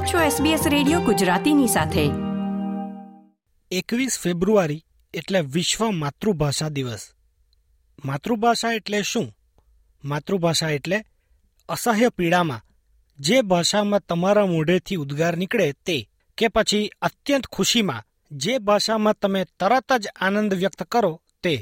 આપ છો SBS radio ગુજરાતીની સાથે. 21 ફેબ્રુઆરી એટલે વિશ્વ માતૃભાષા દિવસ. માતૃભાષા એટલે શું? માતૃભાષા એટલે અસહ્ય પીડામાં જે ભાષામાં તમારા મોઢેથી ઉદ્ગાર નીકળે તે, કે પછી અત્યંત ખુશીમાં જે ભાષામાં તમે તરત જ આનંદ વ્યક્ત કરો તે,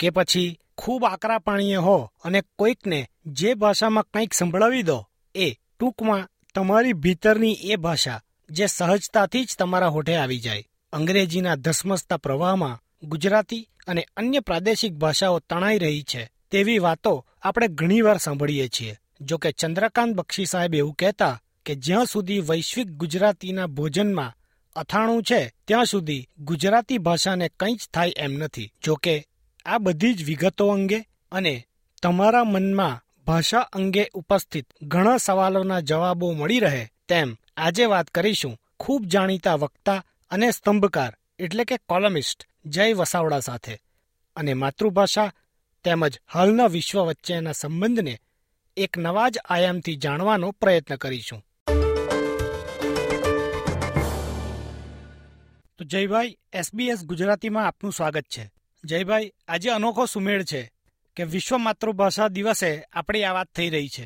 કે પછી ખૂબ આકરા પાણીએ હો અને કોઈકને જે ભાષામાં કંઈક સંભળાવી દો એ. ટૂંકમાં તમારી ભીતરની એ ભાષા જે સહજતાથી જ તમારા હોઠે આવી જાય. અંગ્રેજીના ધસમસતા પ્રવાહમાં ગુજરાતી અને અન્ય પ્રાદેશિક ભાષાઓ તણાઈ રહી છે તેવી વાતો આપણે ઘણીવાર સાંભળીએ છીએ. જો કે ચંદ્રકાંત બક્ષી સાહેબ એવું કહેતા કે જ્યાં સુધી વૈશ્વિક ગુજરાતીના ભોજનમાં અથાણું છે ત્યાં સુધી ગુજરાતી ભાષાને કંઈ જ થાય એમ નથી. જો કે આ બધી જ વિગતો અંગે અને તમારા મનમાં ભાષા અંગે ઉપસ્થિત ઘણા સવાલોના જવાબો મળી રહે તેમ આજે વાત કરીશું ખૂબ જાણીતા વક્તા અને સ્તંભકાર એટલે કે કોલમિસ્ટ જય વસાવડા સાથે, અને માતૃભાષા તેમજ હાલના વિશ્વ વચ્ચેના સંબંધને એક નવા જ આયામથી જાણવાનો પ્રયત્ન કરીશું. તો જયભાઈ, SBS ગુજરાતીમાં આપનું સ્વાગત છે. જયભાઈ, આજે અનોખો સુમેળ છે કે વિશ્વ માતૃભાષા દિવસે આપણી આ વાત થઈ રહી છે.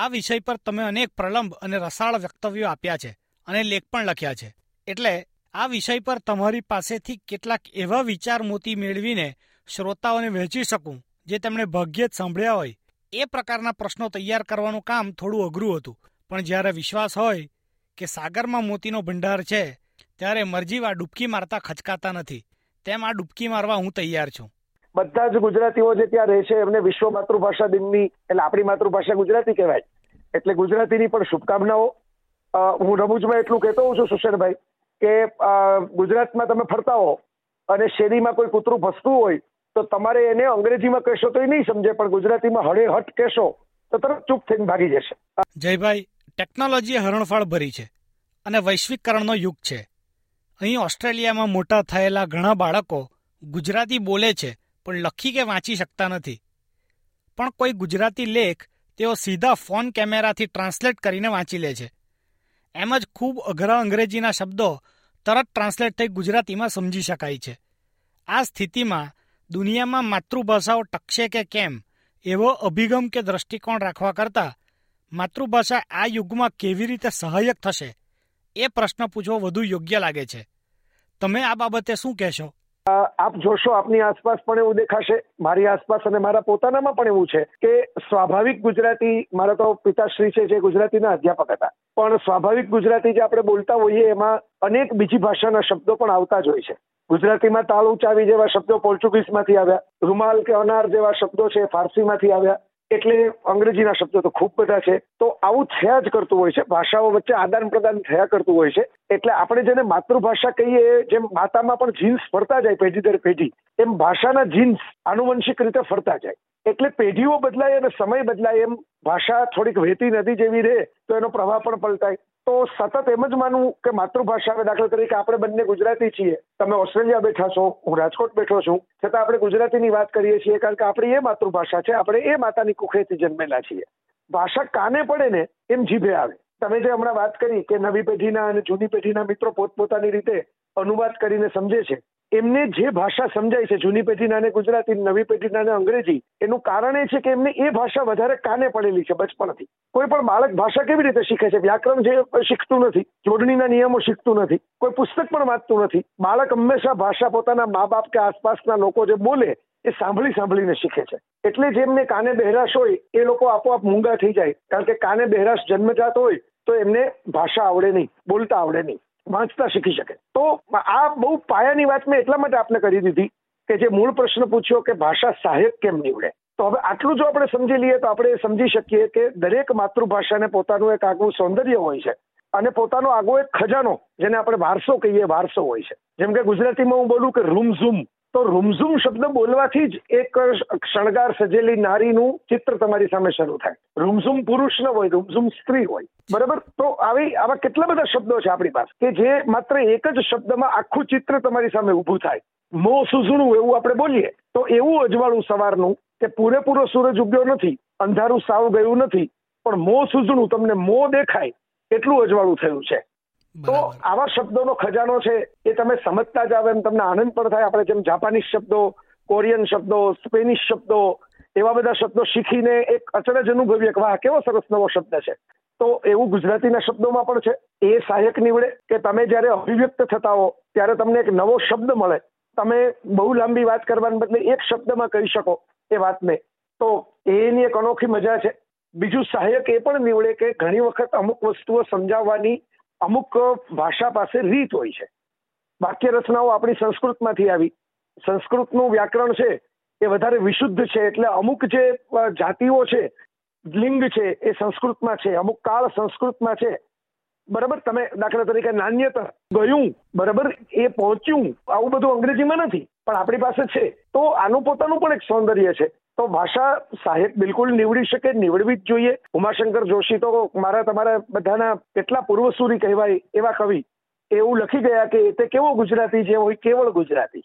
આ વિષય પર તમે અનેક પ્રલંબ અને રસાળ વક્તવ્યો આપ્યા છે અને લેખ પણ લખ્યા છે, એટલે આ વિષય પર તમારી પાસેથી કેટલાક એવા વિચાર મોતી મેળવીને શ્રોતાઓને વહેંચી શકું જે તેમણે ભાગ્યે જ સાંભળ્યા હોય. એ પ્રકારના પ્રશ્નો તૈયાર કરવાનું કામ થોડું અઘરું હતું, પણ જ્યારે વિશ્વાસ હોય કે સાગરમાં મોતીનો ભંડાર છે ત્યારે મરજીવા ડૂબકી મારતા ખચકાતા નથી, તેમ આ ડૂબકી મારવા હું તૈયાર છું. બધા જ ગુજરાતીઓ જે ત્યાં રહે છે એમને વિશ્વ માતૃભાષા દિનની, એટલે આપણી માતૃભાષા ગુજરાતી કહેવાય એટલે ગુજરાતીની પણ શુભકામનાઓ. હું રમૂજમાં એટલું કહેતો હોઉં છું સુશેનભાઈ કે ગુજરાતમાં તમે ફરતા હો અને શેરીમાં કોઈ કૂતરું ભસતું હોય તો તમારે એને અંગ્રેજીમાં કહેશો તો એ નહીં સમજે, પણ ગુજરાતીમાં હળે હટ કહેશો તો તરત ચૂપ થઈને ભાગી જશે. જયભાઈ, ટેકનોલોજી હરણફાળ ભરી છે અને વૈશ્વિકરણનો યુગ છે. અહીં ઓસ્ટ્રેલિયામાં મોટા થયેલા ઘણા બાળકો ગુજરાતી બોલે છે પણ લખી કે વાંચી શકતા નથી, પણ કોઈ ગુજરાતી લેખ તેઓ સીધા ફોન કેમેરાથી ટ્રાન્સલેટ કરીને વાંચી લે છે. એમ જ ખૂબ અઘરા અંગ્રેજીના શબ્દો તરત ટ્રાન્સલેટ થઈ ગુજરાતીમાં સમજી શકાય છે. આ સ્થિતિમાં દુનિયામાં માતૃભાષાઓ ટકશે કે કેમ એવો અભિગમ કે દ્રષ્ટિકોણ રાખવા કરતાં માતૃભાષા આ યુગમાં કેવી રીતે સહાયક થશે એ પ્રશ્ન પૂછવો વધુ યોગ્ય લાગે છે. તમે આ બાબતે શું કહેશો? આપ જોશો આપની આસપાસ પણ એવું દેખાશે, મારી આસપાસ અને મારા પોતાનામાં પણ એવું છે કે સ્વાભાવિક ગુજરાતી, મારા તો પિતાશ્રી છે જે ગુજરાતીના અધ્યાપક હતા, પણ સ્વાભાવિક ગુજરાતી જે આપણે બોલતા હોઈએ એમાં અનેક બીજી ભાષાના શબ્દો પણ આવતા જ હોય છે. ગુજરાતીમાં તાળ ઉંચાવી જેવા શબ્દો પોર્ચુગીઝમાંથી આવ્યા, રૂમાલ કે અનાર જેવા શબ્દો છે ફારસીમાંથી આવ્યા, એટલે અંગ્રેજીના શબ્દો તો ખૂબ બધા છે. તો આવું થયા જ કરતું હોય છે, ભાષાઓ વચ્ચે આદાન પ્રદાન થયા કરતું હોય છે. એટલે આપણે જેને માતૃભાષા કહીએ, જેમ માતામાં પણ જીન્સ ફરતા જાય પેઢી દર પેઢી, એમ ભાષાના જીન્સ આનુવંશિક રીતે ફરતા જાય. એટલે પેઢીઓ બદલાય અને સમય બદલાય એમ ભાષા થોડીક વહેતી નદી જેવી રહે તો એનો પ્રવાહ પણ પલટાય. તો સતત એમ જ માનવું કે માતૃભાષા, દાખલા તરીકે આપણે બંને ગુજરાતી છીએ, તમે ઓસ્ટ્રેલિયા બેઠા છો, હું રાજકોટ બેઠો છું, છતાં આપણે ગુજરાતીની વાત કરીએ છીએ કારણ કે આપણી એ માતૃભાષા છે, આપણે એ માતાની કુખેથી જન્મેલા છીએ. ભાષા કાને પડે ને એમ જીભે આવે. તમે જે હમણાં વાત કરી કે નવી પેઢીના અને જૂની પેઢીના મિત્રો પોતપોતાની રીતે અનુવાદ કરીને સમજે છે, એમને જે ભાષા સમજાય છે જૂની પેઢીના ગુજરાતી, નવી પેઢીના અંગ્રેજી, એનું કારણ એ છે કે એમને એ ભાષા વધારે કાને પડેલી છે બચપણથી. કોઈ પણ બાળક ભાષા કેવી રીતે શીખે છે? વ્યાકરણ જે શીખતું નથી, જોડણીના નિયમો શીખતું નથી, કોઈ પુસ્તક પણ વાંચતું નથી. બાળક હંમેશા ભાષા પોતાના મા બાપ કે આસપાસના લોકો જે બોલે એ સાંભળીને શીખે છે. એટલે જેમને કાને બહેરાશ હોય એ લોકો આપોઆપ મૂંગા થઈ જાય, કારણ કે કાને બહેરાશ જન્મજાત હોય તો એમને ભાષા આવડે નહીં, બોલતા આવડે નહીં, વાંચતા શીખી શકે. તો આ બહુ પાયાની વાત મેં એટલા માટે આપને કરી દીધી કે જે મૂળ પ્રશ્ન પૂછ્યો કે ભાષા સહાયક કેમ નીવડે, તો હવે આટલું જો આપણે સમજી લઈએ તો આપણે સમજી શકીએ કે દરેક માતૃભાષાને પોતાનું એક આગવું સૌંદર્ય હોય છે અને પોતાનો આગવો એક ખજાનો, જેને આપણે વારસો કહીએ, વારસો હોય છે. જેમ કે ગુજરાતીમાં હું બોલું કે રૂમઝૂમ, તો રૂમઝૂમ શબ્દ બોલવાથી જ એક શણગાર સજેલી નારીનું ચિત્ર તમારી સામે શરૂ થાય. રૂમઝૂમ પુરુષ ન હોય, રૂમઝૂમ સ્ત્રી હોય, બરાબર? તો આવા કેટલા બધા શબ્દો છે આપણી પાસે કે જે માત્ર એક જ શબ્દમાં આખું ચિત્ર તમારી સામે ઊભું થાય. મો સૂઝણું એવું આપણે બોલીએ તો એવું અજવાળું સવારનું કે પૂરેપૂરો સૂરજ ઉગ્યો નથી, અંધારું સાવ ગયું નથી, પણ મો સૂઝણું, તમને મો દેખાય એટલું અજવાળું થયું છે. તો આવા શબ્દોનો ખજાનો છે એ તમે સમજતા જાવ એમ તમને આનંદ પણ થાય. આપણે જેમ જાપાનીઝ શબ્દો, કોરિયન શબ્દો, સ્પેનિશ શબ્દો એવા બધા શબ્દો શીખીને એક અચરજ અનુભવીએ કે વાહ કેવો સરસ નવો શબ્દ છે. તો એવું ગુજરાતીના શબ્દોમાં પણ છે. એ સહાયક નીવડે કે તમે જયારે અભિવ્યક્ત થતા હો ત્યારે તમને એક નવો શબ્દ મળે. તમે બહુ લાંબી વાત કરવાને બદલે એક શબ્દમાં કહી શકો એ વાતને, તો એની એક અનોખી મજા છે. બીજું સહાયક એ પણ નીવડે કે ઘણી વખત અમુક વસ્તુઓ સમજાવવાની અમુક ભાષા પાસે રીત હોય છે. વાક્ય રચનાઓ આપણી સંસ્કૃતમાંથી આવી, સંસ્કૃતનું વ્યાકરણ છે એ વધારે વિશુદ્ધ છે, એટલે અમુક જે જાતિઓ છે, લિંગ છે એ સંસ્કૃતમાં છે, અમુક કાળ સંસ્કૃતમાં છે. બરાબર, તમે દાખલા તરીકે નાન્યતર ગયું, બરાબર, એ પહોંચ્યું, આવું બધું અંગ્રેજીમાં નથી પણ આપણી પાસે છે. તો આનું પોતાનું પણ એક સૌંદર્ય છે. તો ભાષા સાહેબ બિલકુલ નીવડી શકે, નીવડવી જ જોઈએ. ઉમાશંકર જોશી તો મારા તમારા બધાના કેટલા પૂર્વસૂરી કહેવાય એવા કવિ, એવું લખી ગયા કે તે કેવો ગુજરાતી જે હોય કેવળ ગુજરાતી.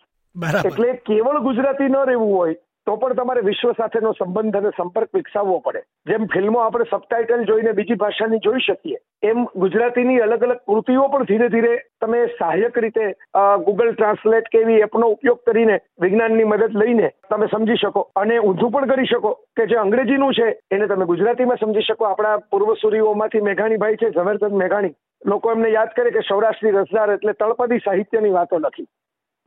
એટલે કેવળ ગુજરાતી ન રહેવું હોય તો પણ તમારે વિશ્વ સાથેનો સંબંધ અને સંપર્ક વિકસાવવો પડે. જેમ ફિલ્મો આપણે સબટાઇટલ જોઈને બીજી ભાષાની જોઈ શકીએ, એમ ગુજરાતીની અલગ અલગ કૃતિઓ પણ ધીરે ધીરે તમે સહાયક રીતે ગૂગલ ટ્રાન્સલેટ કે એવી એપનો ઉપયોગ કરીને, વિજ્ઞાનની મદદ લઈને તમે સમજી શકો અને ઊંધું પણ કરી શકો કે જે અંગ્રેજીનું છે એને તમે ગુજરાતીમાં સમજી શકો. આપણા પૂર્વસૂરીઓમાંથી મેઘાણીભાઈ છે, ઝવેરચંદ મેઘાણી, લોકો એમને યાદ કરે કે સૌરાષ્ટ્રની રસદાર એટલે તળપદી સાહિત્યની વાતો લખી,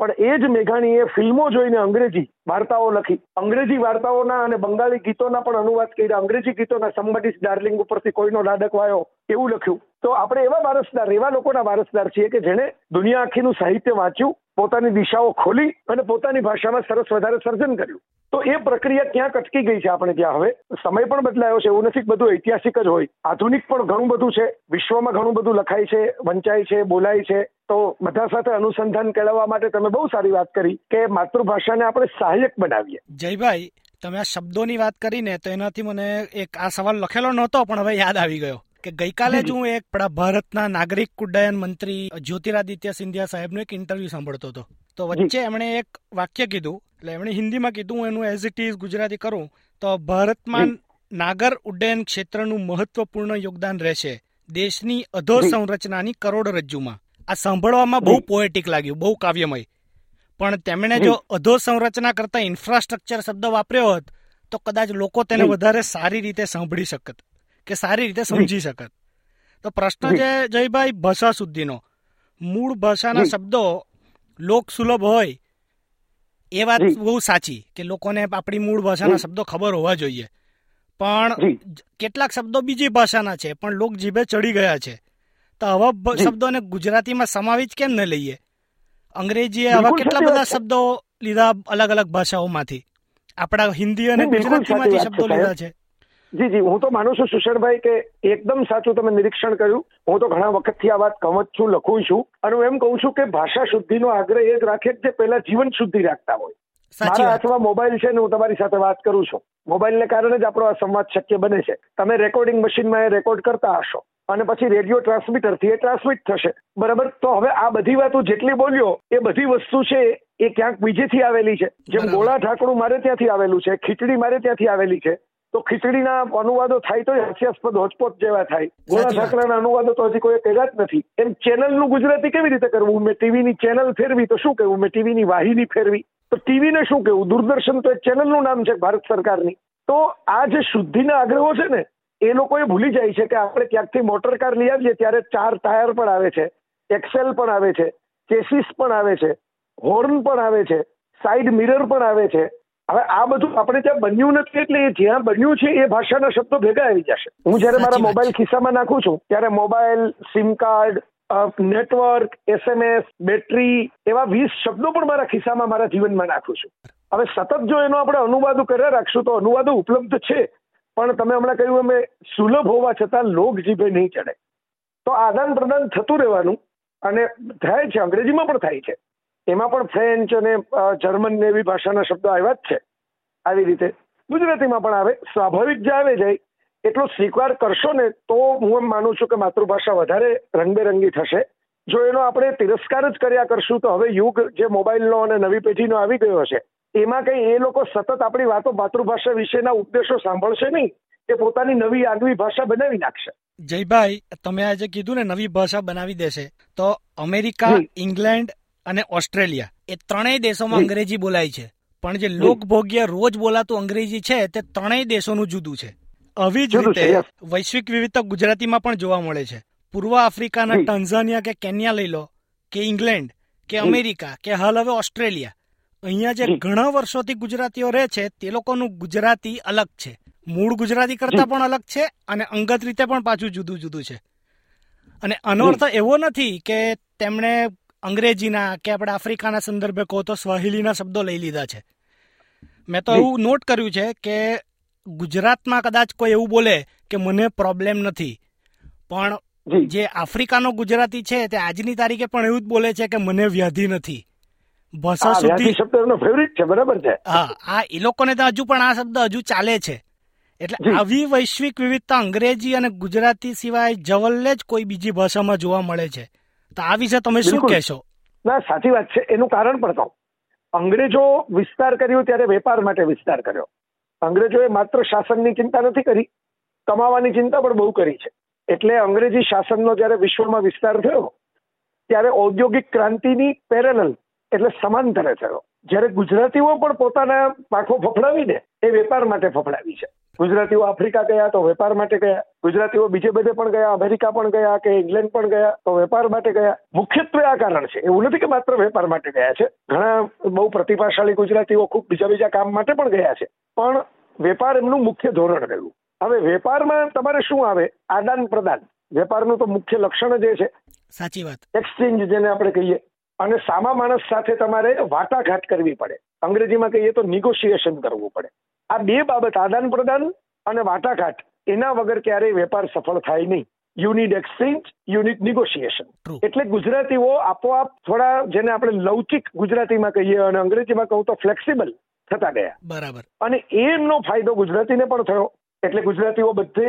પણ એ જ મેઘાણીએ ફિલ્મો જોઈને અંગ્રેજી વાર્તાઓ લખી, અંગ્રેજી વાર્તાઓના અને બંગાળી ગીતોના પણ અનુવાદ કર્યા, અંગ્રેજી ગીતોના સમબડીઝ ડાર્લિંગ ઉપરથી કોઈનો લાડક વાયો એવું લખ્યું. તો આપણે એવા વારસદાર, એવા લોકોના વારસદાર છીએ કે જેણે દુનિયા આખીનું સાહિત્ય વાંચ્યું, પોતાની દિશાઓ ખોલી અને પોતાની ભાષામાં સરસ વધારે સર્જન કર્યું. તો એ પ્રક્રિયા ક્યાંક અટકી ગઈ છે આપણે ત્યાં. હવે સમય પણ બદલાયો છે, એવું નથી બધું ઐતિહાસિક જ હોય, આધુનિક પણ ઘણું બધું છે, વિશ્વમાં ઘણું બધું લખાય છે, વંચાય છે, બોલાય છે. તો બધા સાથે અનુસંધાન કેળવવા માટે તમે બહુ સારી વાત કરી કે માતૃભાષાને આપણે સહાયક બનાવીએ. જયભાઈ, તમે આ શબ્દોની વાત કરીને તો એનાથી મને એક આ સવાલ લખેલો નહોતો પણ હવે યાદ આવી ગયો કે ગઈકાલે જ હું એક આપણા ભારતના નાગરિક ઉડ્ડયન મંત્રી જ્યોતિરાદિત્ય સિંધિયા સાહેબનો એક ઇન્ટરવ્યુ સાંભળતો હતો. તો વચ્ચે એમણે એક વાક્ય કીધું, એટલે એમણે હિન્દીમાં કીધું, હું એનું એઝ ઇટ ઇઝ ગુજરાતી કરું તો ભારતમાં નાગર ઉડ્ડયન ક્ષેત્રનું મહત્વપૂર્ણ યોગદાન રહેશે દેશની અધોર સંરચનાની કરોડરજ્જુમાં. આ સાંભળવામાં બહુ પોએટિક લાગ્યું, બહુ કાવ્યમય, પણ તેમણે જો અધોર સંરચના કરતા ઇન્ફ્રાસ્ટ્રક્ચર શબ્દ વાપર્યો હોત તો કદાચ લોકો તેને વધારે સારી રીતે સાંભળી શકત કે સારી રીતે સમજી શકત. તો પ્રશ્ન છે જયભાઈ ભાષા સુધીનો, મૂળ ભાષાના શબ્દો લોક સુલભ હોય એ વાત બહુ સાચી કે લોકોને આપણી મૂળ ભાષાના શબ્દો ખબર હોવા જોઈએ, પણ કેટલાક શબ્દો બીજી ભાષાના છે પણ લોક જીભે ચડી ગયા છે. તો આવા શબ્દોને ગુજરાતીમાં સમાવી જ કેમ ન લઈએ? અંગ્રેજીએ આવા કેટલા બધા શબ્દો લીધા અલગ અલગ ભાષાઓમાંથી, આપણા હિન્દી અને ગુજરાતીમાંથી શબ્દો લીધા છે. જી, હું તો માનું છું સુશળભાઈ કે એકદમ સાચું તમે નિરીક્ષણ કર્યું. હું તો ઘણા વખતથી આ વાત કહું છું, લખું છું, અને હું એમ કહું છું કે ભાષા શુદ્ધિનો આગ્રહ એ જ રાખે જે પહેલા જીવન શુદ્ધિ રાખતા હોય. મારા હાથમાં મોબાઈલ છે ને હું તમારી સાથે વાત કરું છું, મોબાઈલને કારણે જ આપણો આ સંવાદ શક્ય બને છે. તમે રેકોર્ડિંગ મશીનમાં એ રેકોર્ડ કરતા હશો અને પછી રેડિયો ટ્રાન્સમીટરથી એ ટ્રાન્સમિટ થશે. બરાબર, તો હવે આ બધી વાતો જેટલી બોલ્યો એ બધી વસ્તુ છે એ ક્યાંક બીજેથી આવેલી છે. જેમ ગોળા ઢાંકણું મારે ત્યાંથી આવેલું છે, ખીચડી મારે ત્યાંથી આવેલી છે. તો ખીચડીના અનુવાદો થાય તો હાસ્યાસ્પદ હોચપોચ જેવા થાય, ગોળા ઢાંકણાના અનુવાદો તો હજી કોઈ કર્યા જ નથી. એમ ચેનલનું ગુજરાતી કેવી રીતે કરવું? મેં ટીવીની ચેનલ ફેરવી તો શું કહેવું? મેં ટીવીની વાહિની ફેરવી તો ટીવીને શું કહેવું? દૂરદર્શન તો એક ચેનલનું નામ છે ભારત સરકારની. તો આ જે શુદ્ધિના આગ્રહો છે ને એ લોકોએ ભૂલી જાય છે કે આપણે ક્યાંકથી મોટર કાર લઈ આવીએ ત્યારે 4 ટાયર પણ આવે છે, એક્સેલ પણ આવે છે, ચેસિસ પણ આવે છે, હોર્ન પણ આવે છે, સાઇડ મિરર પણ આવે છે. હવે આ બધું આપણે ત્યાં બન્યું નથી, એટલે જ્યાં બન્યું છે એ ભાષાના શબ્દો ભેગા આવી જશે. હું જયારે મારા મોબાઈલ ખિસ્સામાં નાખું છું ત્યારે mobile, sim card, network, SMS, battery એવા 20 શબ્દો પણ મારા ખિસ્સામાં મારા જીવનમાં નાખું છું. હવે સતત જો એનો આપણે અનુવાદો કર્યા રાખશું તો અનુવાદો ઉપલબ્ધ છે, પણ તમે હમણાં કહ્યું અમે સુલભ હોવા છતાં લોક જીભે નહીં ચડે. તો આદાન પ્રદાન થતું રહેવાનું, અને થાય છે, અંગ્રેજીમાં પણ થાય છે, એમાં પણ ફ્રેન્ચ અને જર્મન ને એવી ભાષાના શબ્દો આવ્યા જ છે. આવી રીતે ગુજરાતીમાં પણ આવે, સ્વાભાવિક જે આવે જાય એટલો સ્વીકાર કરશો ને તો હું એમ માનું છું કે માતૃભાષા વધારે રંગબેરંગી થશે. જો એનો આપણે તિરસ્કાર જ કર્યા કરશું તો હવે યુગ જે મોબાઈલનો અને નવી પેઢીનો આવી ગયો છે એમાં કંઈ એ લોકો સતત આપણી વાતો માતૃભાષા વિશેના ઉપદેશો સાંભળશે નહીં, એ પોતાની નવી આગવી ભાષા બનાવી નાખશે. જયભાઈ, તમે આજે કીધું ને નવી ભાષા બનાવી દેશે, તો અમેરિકા, ઇંગ્લેન્ડ અને ઓસ્ટ્રેલિયા એ ત્રણેય દેશોમાં અંગ્રેજી બોલાય છે, પણ જે લોકભોગ્ય રોજ બોલાતું અંગ્રેજી છે તે ત્રણેય દેશોનું જુદું છે. આવી જ રીતે વૈશ્વિક વિવિધતા ગુજરાતીમાં પણ જોવા મળે છે. પૂર્વ આફ્રિકાના ટાન્ઝાનિયા કે કેન્યા લઈ લો, કે ઇંગ્લેન્ડ કે અમેરિકા કે હાલ હવે ઓસ્ટ્રેલિયા, અહીંયા જે ઘણા વર્ષોથી ગુજરાતીઓ રહે છે તે લોકોનું ગુજરાતી અલગ છે, મૂળ ગુજરાતી કરતા પણ અલગ છે અને અંગત રીતે પણ પાછું જુદું જુદું છે. અને આનો અર્થ એવો નથી કે તેમણે અંગ્રેજીના કે આપણે આફ્રિકાના સંદર્ભે કહો તો સ્વાહિલીના શબ્દો લઈ લીધા છે. મેં તો એવું નોટ કર્યું છે કે ગુજરાતમાં કદાચ કોઈ એવું બોલે કે મને પ્રોબ્લેમ નથી, પણ જે આફ્રિકાનો ગુજરાતી છે તે આજની તારીખે પણ એવું જ બોલે છે કે મને વ્યાધિ નથી. ભાષા સુધી શબ્દનો ફેવરિટ છે, બરાબર છે. હા, એ લોકોને તો હજુ પણ આ શબ્દ હજુ ચાલે છે. એટલે આવી વૈશ્વિક વિવિધતા અંગ્રેજી અને ગુજરાતી સિવાય જવલ્લે જ કોઈ બીજી ભાષામાં જોવા મળે છે. તો આ વિશે તમે શું કહેશો? ના, સાચી વાત છે. એનું કારણ પણ કહું, અંગ્રેજો વિસ્તાર કર્યો ત્યારે વેપાર માટે વિસ્તાર કર્યો. અંગ્રેજોએ માત્ર શાસનની ચિંતા નથી કરી, કમાવાની ચિંતા પણ બહુ કરી છે. એટલે અંગ્રેજી શાસનનો જયારે વિશ્વમાં વિસ્તાર થયો ત્યારે ઔદ્યોગિક ક્રાંતિની પેરેલલ, એટલે સમાંતરે થયો. જયારે ગુજરાતીઓ પણ પોતાના પાંખો ફફડાવીને એ વેપાર માટે ફફડાવી છે. ગુજરાતીઓ આફ્રિકા ગયા તો વેપાર માટે ગયા, ગુજરાતીઓ બીજે બધે પણ ગયા, અમેરિકા પણ ગયા કે ઇંગ્લેન્ડ પણ ગયા તો વેપાર માટે ગયા. મુખ્યત્વે આ કારણ છે. એવું નથી કે માત્ર વેપાર માટે ગયા છે. ઘણા બહુ પ્રતિભાશાળી ગુજરાતીઓ ખૂબ બીજા કામ માટે પણ ગયા છે, પણ વેપાર એમનું મુખ્ય ધોરણ રહ્યું. હવે વેપારમાં તમારે શું આવે? આદાન પ્રદાન. વેપારનું તો મુખ્ય લક્ષણ જ એ છે. સાચી વાત. એક્સચેન્જ જેને આપણે કહીએ. અને સામા માણસ સાથે તમારે વાટાઘાટ કરવી પડે. અંગ્રેજીમાં કહીએ તો નિગોશિએશન કરવું પડે. આ બે બાબત, આદાન પ્રદાન અને વાટાઘાટ, એના વગર ક્યારેય વેપાર સફળ થાય નહીં. You need exchange, you need negotiation. એટલે ગુજરાતીઓ આપોઆપ થોડા, જેને આપણે લૌકિક ગુજરાતીમાં કહીએ અને અંગ્રેજીમાં કહું તો ફ્લેક્સિબલ થતા ગયા. બરાબર. અને એમનો ફાયદો ગુજરાતીને પણ થયો. એટલે ગુજરાતીઓ બધે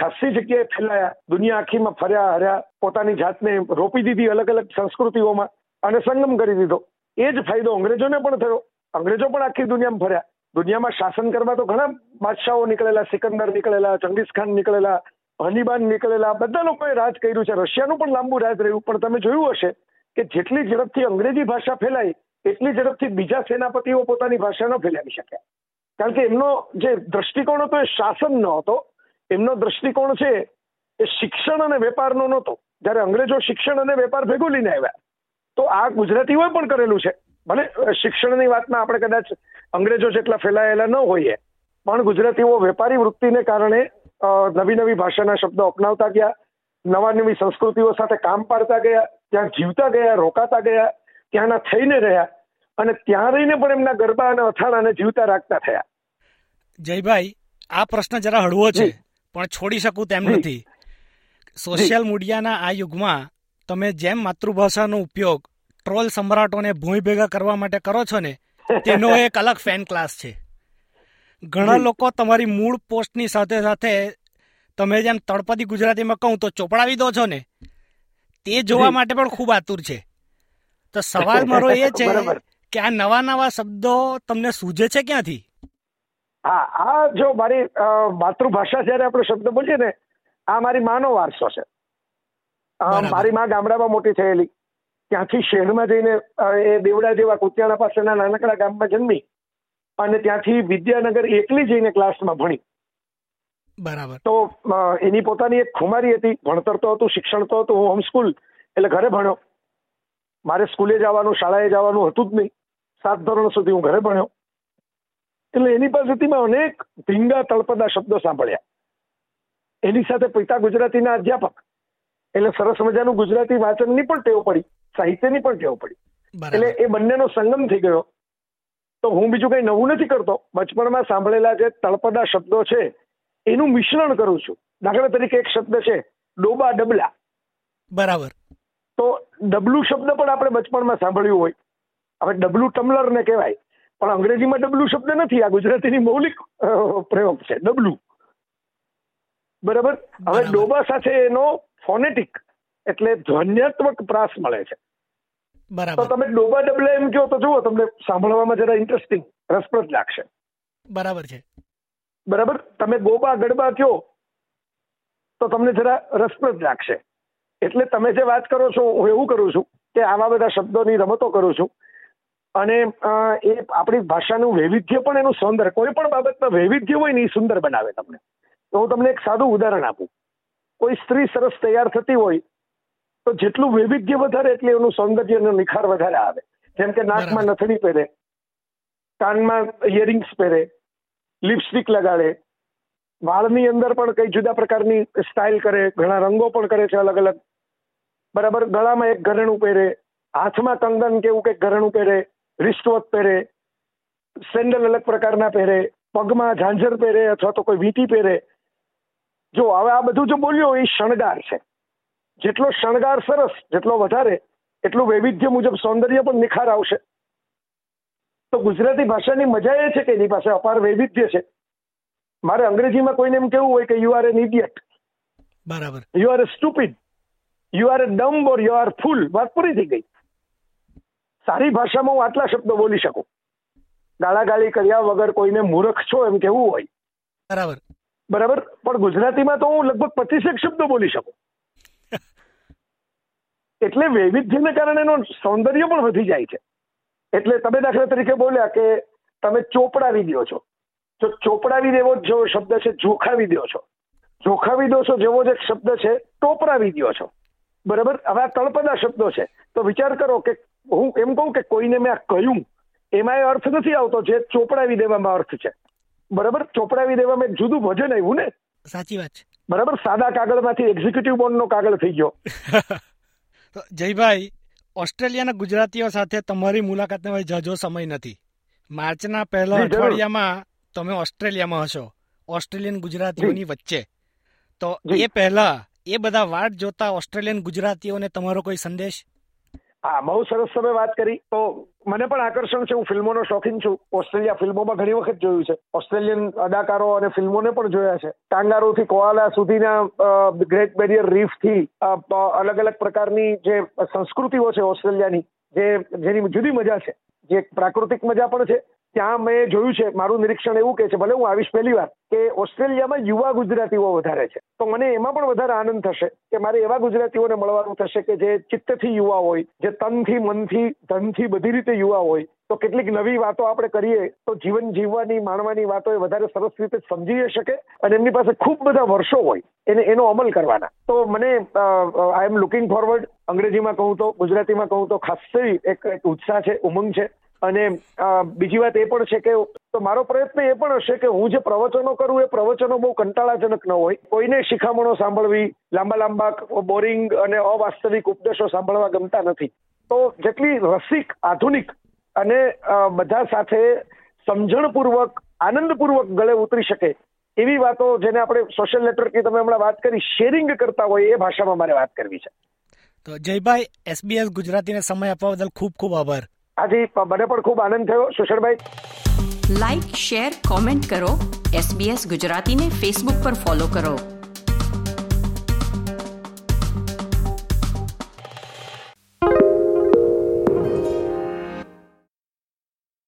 ખાસી જગ્યાએ ફેલાયા, દુનિયા આખીમાં ફર્યા હર્યા, પોતાની જાતને રોપી દીધી અલગ અલગ સંસ્કૃતિઓમાં અને સંગમ કરી દીધો. એ જ ફાયદો અંગ્રેજોને પણ થયો. અંગ્રેજો પણ આખી દુનિયામાં ફર્યા. દુનિયામાં શાસન કરવા તો ઘણા બાદશાહો નીકળેલા, સિકંદર નીકળેલા, ચંગીઝખાન નીકળેલા, હનીબાન નીકળેલા, બધા લોકોએ રાજ કર્યું છે. રશિયાનું પણ લાંબુ રાજ રહ્યું, પણ તમે જોયું હશે કે જેટલી ઝડપથી અંગ્રેજી ભાષા ફેલાઈ એટલી ઝડપથી બીજા સેનાપતિઓ પોતાની ભાષા ન ફેલાવી શક્યા, કારણ કે એમનો જે દ્રષ્ટિકોણ હતો એ શાસન નો હતો. એમનો દ્રષ્ટિકોણ છે એ શિક્ષણ અને વેપારનો નહોતો. જયારે અંગ્રેજો શિક્ષણ અને વેપાર ભેગું લઈને આવ્યા, તો આ ગુજરાતીઓએ પણ કરેલું છે. ભલે શિક્ષણની વાતમાં આપણે કદાચ અંગ્રેજો જેટલા ફેલાયેલા ન હોઈએ, પણ ગુજરાતીઓ વેપારી વૃત્તિને કારણે નવી નવી ભાષાના શબ્દો અપનાવતા ગયા, નવા નવી સંસ્કૃતિઓ સાથે કામ પાડતા ગયા, ત્યાં જીવતા ગયા, રોકાતા ગયા, ત્યાંના થઈને રહ્યા અને ત્યાં રહીને પણ એમના ગરબા અને અથાણાને જીવતા રાખતા થયા. જયભાઈ, આ પ્રશ્ન જરા હળવો છે, પણ છોડી શકું તેમ નથી. સોશિયલ મીડિયાના આ યુગમાં તમે જેમ માતૃભાષાનો ઉપયોગ ટ્રોલ સમ્રાટોને ભોંય ભેગા કરવા માટે કરો છો ને, તેનો એક અલગ ફેન ક્લાસ છે. ઘણા લોકો તમારી મૂળ પોસ્ટની સાથે સાથે તમે જેમ તળપદી ગુજરાતીમાં કહું તો ચોપડાવી દો છો ને, તે જોવા માટે પણ ખૂબ આતુર છે. તો સવાલ મારો એ છે કે આ નવા નવા શબ્દો તમને સૂજે છે ક્યાંથી? હા, આ જો મારી માતૃભાષા જયારે આપણે શબ્દ બોલીએ ને, આ મારી માનો વારસો છે. મારી માં ગામડામાં મોટી થયેલી, ત્યાંથી શહેરમાં જઈને એ દેવડા જેવા કુતિયાણા પાસેના નાનકડા ગામમાં જન્મી અને ત્યાંથી વિદ્યાનગર એકલી જઈને ક્લાસમાં ભણી. બરાબર. તો એની પોતાની એક ખુમારી હતી. ભણતર તો હતું, શિક્ષણ તો હતું. હું હોમસ્કૂલ, એટલે ઘરે ભણ્યો. મારે સ્કૂલે જવાનું, શાળાએ જવાનું હતું જ નહીં. 7 ધોરણ સુધી હું ઘરે ભણ્યો. એટલે એની પાસેથી મેં અનેક ભીંગા તળપદા શબ્દો સાંભળ્યા. એની સાથે પિતા ગુજરાતીના અધ્યાપક, એટલે સરસ મજાનું ગુજરાતી વાંચનની પણ ટેવ પડી, સાહિત્યની પણ ટેવ પડી. એટલે એ બંનેનો સંગમ થઈ ગયો. તો હું બીજું કંઈ નવું નથી કરતો. બચપણમાં સાંભળેલા જે તળપદા શબ્દો છે એનું મિશ્રણ કરું છું. દાખલા તરીકે એક શબ્દ છે ડોબા ડબલા. બરાબર. તો ડબલું શબ્દ પણ આપણે બચપણમાં સાંભળ્યું હોય. હવે ડબલું ટમ્બલર ને કહેવાય, પણ અંગ્રેજીમાં ડબલું શબ્દ નથી. આ ગુજરાતીની મૌલિક પ્રયોગ છે, ડબલું. બરાબર. હવે ડોબા સાથે એનો ફોનેટિક, એટલે ધ્વન્યાત્મક પ્રાસ મળે છે. તો તમે ડોબા ડબલા એમ કહો તો જુઓ, તમને સાંભળવામાં જરા ઇન્ટરેસ્ટિંગ, રસપ્રદ લાગશે. બરાબર છે. બરાબર. તમે ગોબા ગડબા કહો તો તમને જરા રસપ્રદ લાગશે. એટલે તમે જે વાત કરો છો, હું એવું કરું છું કે આવા બધા શબ્દોની રમતો કરું છું, અને એ આપણી ભાષાનું વૈવિધ્ય પણ એનું સૌંદર્ય, કોઈ પણ બાબતમાં વૈવિધ્ય હોય ને એ સુંદર બનાવે તમને. તો હું તમને એક સાદું ઉદાહરણ આપું. કોઈ સ્ત્રી સરસ તૈયાર થતી હોય તો જેટલું વૈવિધ્ય વધારે એટલે એનું સૌંદર્ય અને નિખાર વધારે આવે. જેમ કે નાકમાં નથણી પહેરે, કાનમાં ઇયરિંગ્સ પહેરે, લિપસ્ટિક લગાડે, વાળની અંદર પણ કઈ જુદા પ્રકારની સ્ટાઇલ કરે, ઘણા રંગો પણ કરે છે અલગ અલગ, બરાબર. ગળામાં એક ઘરેણું પહેરે, હાથમાં કંગન કે એવું કંઈક ઘરેણું પહેરે, રિસ્ટવોચ પહેરે, સેન્ડલ અલગ પ્રકારના પહેરે, પગમાં ઝાંઝર પહેરે અથવા તો કોઈ વીંટી પહેરે. જો હવે આ બધું જો બોલ્યો એ શણગાર છે. જેટલો શણગાર સરસ, જેટલો વધારે, એટલું વૈવિધ્ય મુજબ સૌંદર્ય પણ નિખાર આવશે. તો ગુજરાતી ભાષાની મજા એ છે કે એની પાસે અપાર વૈવિધ્ય છે. મારે અંગ્રેજીમાં કોઈને એમ કેવું હોય કે યુ આર એન ઇડિયટ, બરાબર, you are a stupid, you are a dumb or you are fool, વાત પૂરી થઈ ગઈ. સારી ભાષામાં હું આટલા શબ્દો બોલી શકું. ગાળાગાળી કર્યા વગર કોઈને મૂર્ખ છો એમ કેવું હોય, બરાબર, બરાબર. પણ ગુજરાતીમાં તો હું લગભગ 25 શબ્દો બોલી શકું. એટલે વૈવિધ્યને કારણે એનું સૌંદર્ય પણ વધી જાય છે. એટલે તમે દાખલા તરીકે બોલ્યા કે તમે ચોપડાવી દો છો, તો ચોપડાવી દેવો જેવો શબ્દ છે જોખાવી દો છો, જોખાવી દો છો જેવો જ એક શબ્દ છે ટોપરાવી દો છો, બરાબર. હવે આ તળપદા શબ્દો છે. તો વિચાર કરો કે હું એમ કહું કે કોઈને મેં આ કહ્યું, એમાં એ અર્થ નથી આવતો જે ચોપડાવી દેવામાં અર્થ છે, બરાબર. ચોપડાવી દેવામાં એક જુદું ભજન આવ્યું ને, સાચી વાત છે, બરાબર. સાદા કાગળમાંથી એક્ઝિક્યુટિવ બોર્ડનો કાગળ થઈ ગયો. જયભાઈ, ઓસ્ટ્રેલિયાના ગુજરાતીઓ સાથે તમારી મુલાકાતનો જાજો સમય નથી. માર્ચના પહેલા અઠવાડિયામાં તમે ઓસ્ટ્રેલિયામાં હશો, ઓસ્ટ્રેલિયન ગુજરાતીઓની વચ્ચે. તો એ પહેલા એ બધા વાટ જોતા ઓસ્ટ્રેલિયન ગુજરાતીઓને તમારો કોઈ સંદેશ? હા, બહુ સરસ તમે વાત કરી. તો મને પણ આકર્ષણ છે, હું ફિલ્મોનો શોખીન છું. ઓસ્ટ્રેલિયા ફિલ્મોમાં ઘણી વખત જોયું છે, ઓસ્ટ્રેલિયન અદાકારો અને ફિલ્મોને પણ જોયા છે. કાંગારૂથી કોઆલા સુધીના ગ્રેટ બેરિયર રીફથી અલગ અલગ પ્રકારની જે સંસ્કૃતિઓ છે ઓસ્ટ્રેલિયાની, જેની જુદી મજા છે, જે પ્રાકૃતિક મજા પણ છે. ત્યાં મેં જોયું છે, મારું નિરીક્ષણ એવું કહે છે, ભલે હું આવીશ પહેલી વાર, કે ઓસ્ટ્રેલિયામાં યુવા ગુજરાતીઓ વધારે છે. તો મને એમાં પણ વધારે આનંદ થશે કે મારે એવા ગુજરાતીઓને મળવાનું થશે કે જે ચિત્તથી યુવા હોય, જે તનથી, મનથી, ધનથી બધી રીતે યુવા હોય. તો કેટલીક નવી વાતો આપણે કરીએ તો જીવન જીવવાની, માણવાની વાતો એ વધારે સરસ રીતે સમજી શકે, અને એમની પાસે ખૂબ બધા વર્ષો હોય એનો અમલ કરવાના. તો મને આઈ એમ લુકિંગ ફોરવર્ડ, અંગ્રેજીમાં કહું તો, ગુજરાતીમાં કહું તો, ખાસી એક ઉત્સાહ છે, ઉમંગ છે. અને બીજી વાત એ પણ છે કે તો મારો પ્રયત્ન એ પણ હશે કે હું જે પ્રવચનો કરું એ પ્રવચનો બહુ કંટાળાજનક ન હોય. કોઈને શિખામણો સાંભળવી, લાંબા લાંબા બોરિંગ અને અવાસ્તવિક ઉપદેશો સાંભળવા ગમતા નથી. તો જેટલી રસિક, આધુનિક અને બધા સાથે સમજણપૂર્વક, આનંદપૂર્વક ગળે ઉતરી શકે એવી વાતો, જેને આપણે સોશિયલ નેટવર્કની તમે હમણાં વાત કરી, શેરિંગ કરતા હોય એ ભાષામાં મારે વાત કરવી છે. તો જયભાઈ, SBS ગુજરાતીને સમય આપવા બદલ ખૂબ ખૂબ આભાર. આજે મને પણ ખૂબ આનંદ થયો સુશળભાઈ. લાઈક, શેર, કોમેન્ટ કરો. SBS ગુજરાતીને ફેસબુક પર ફોલો કરો.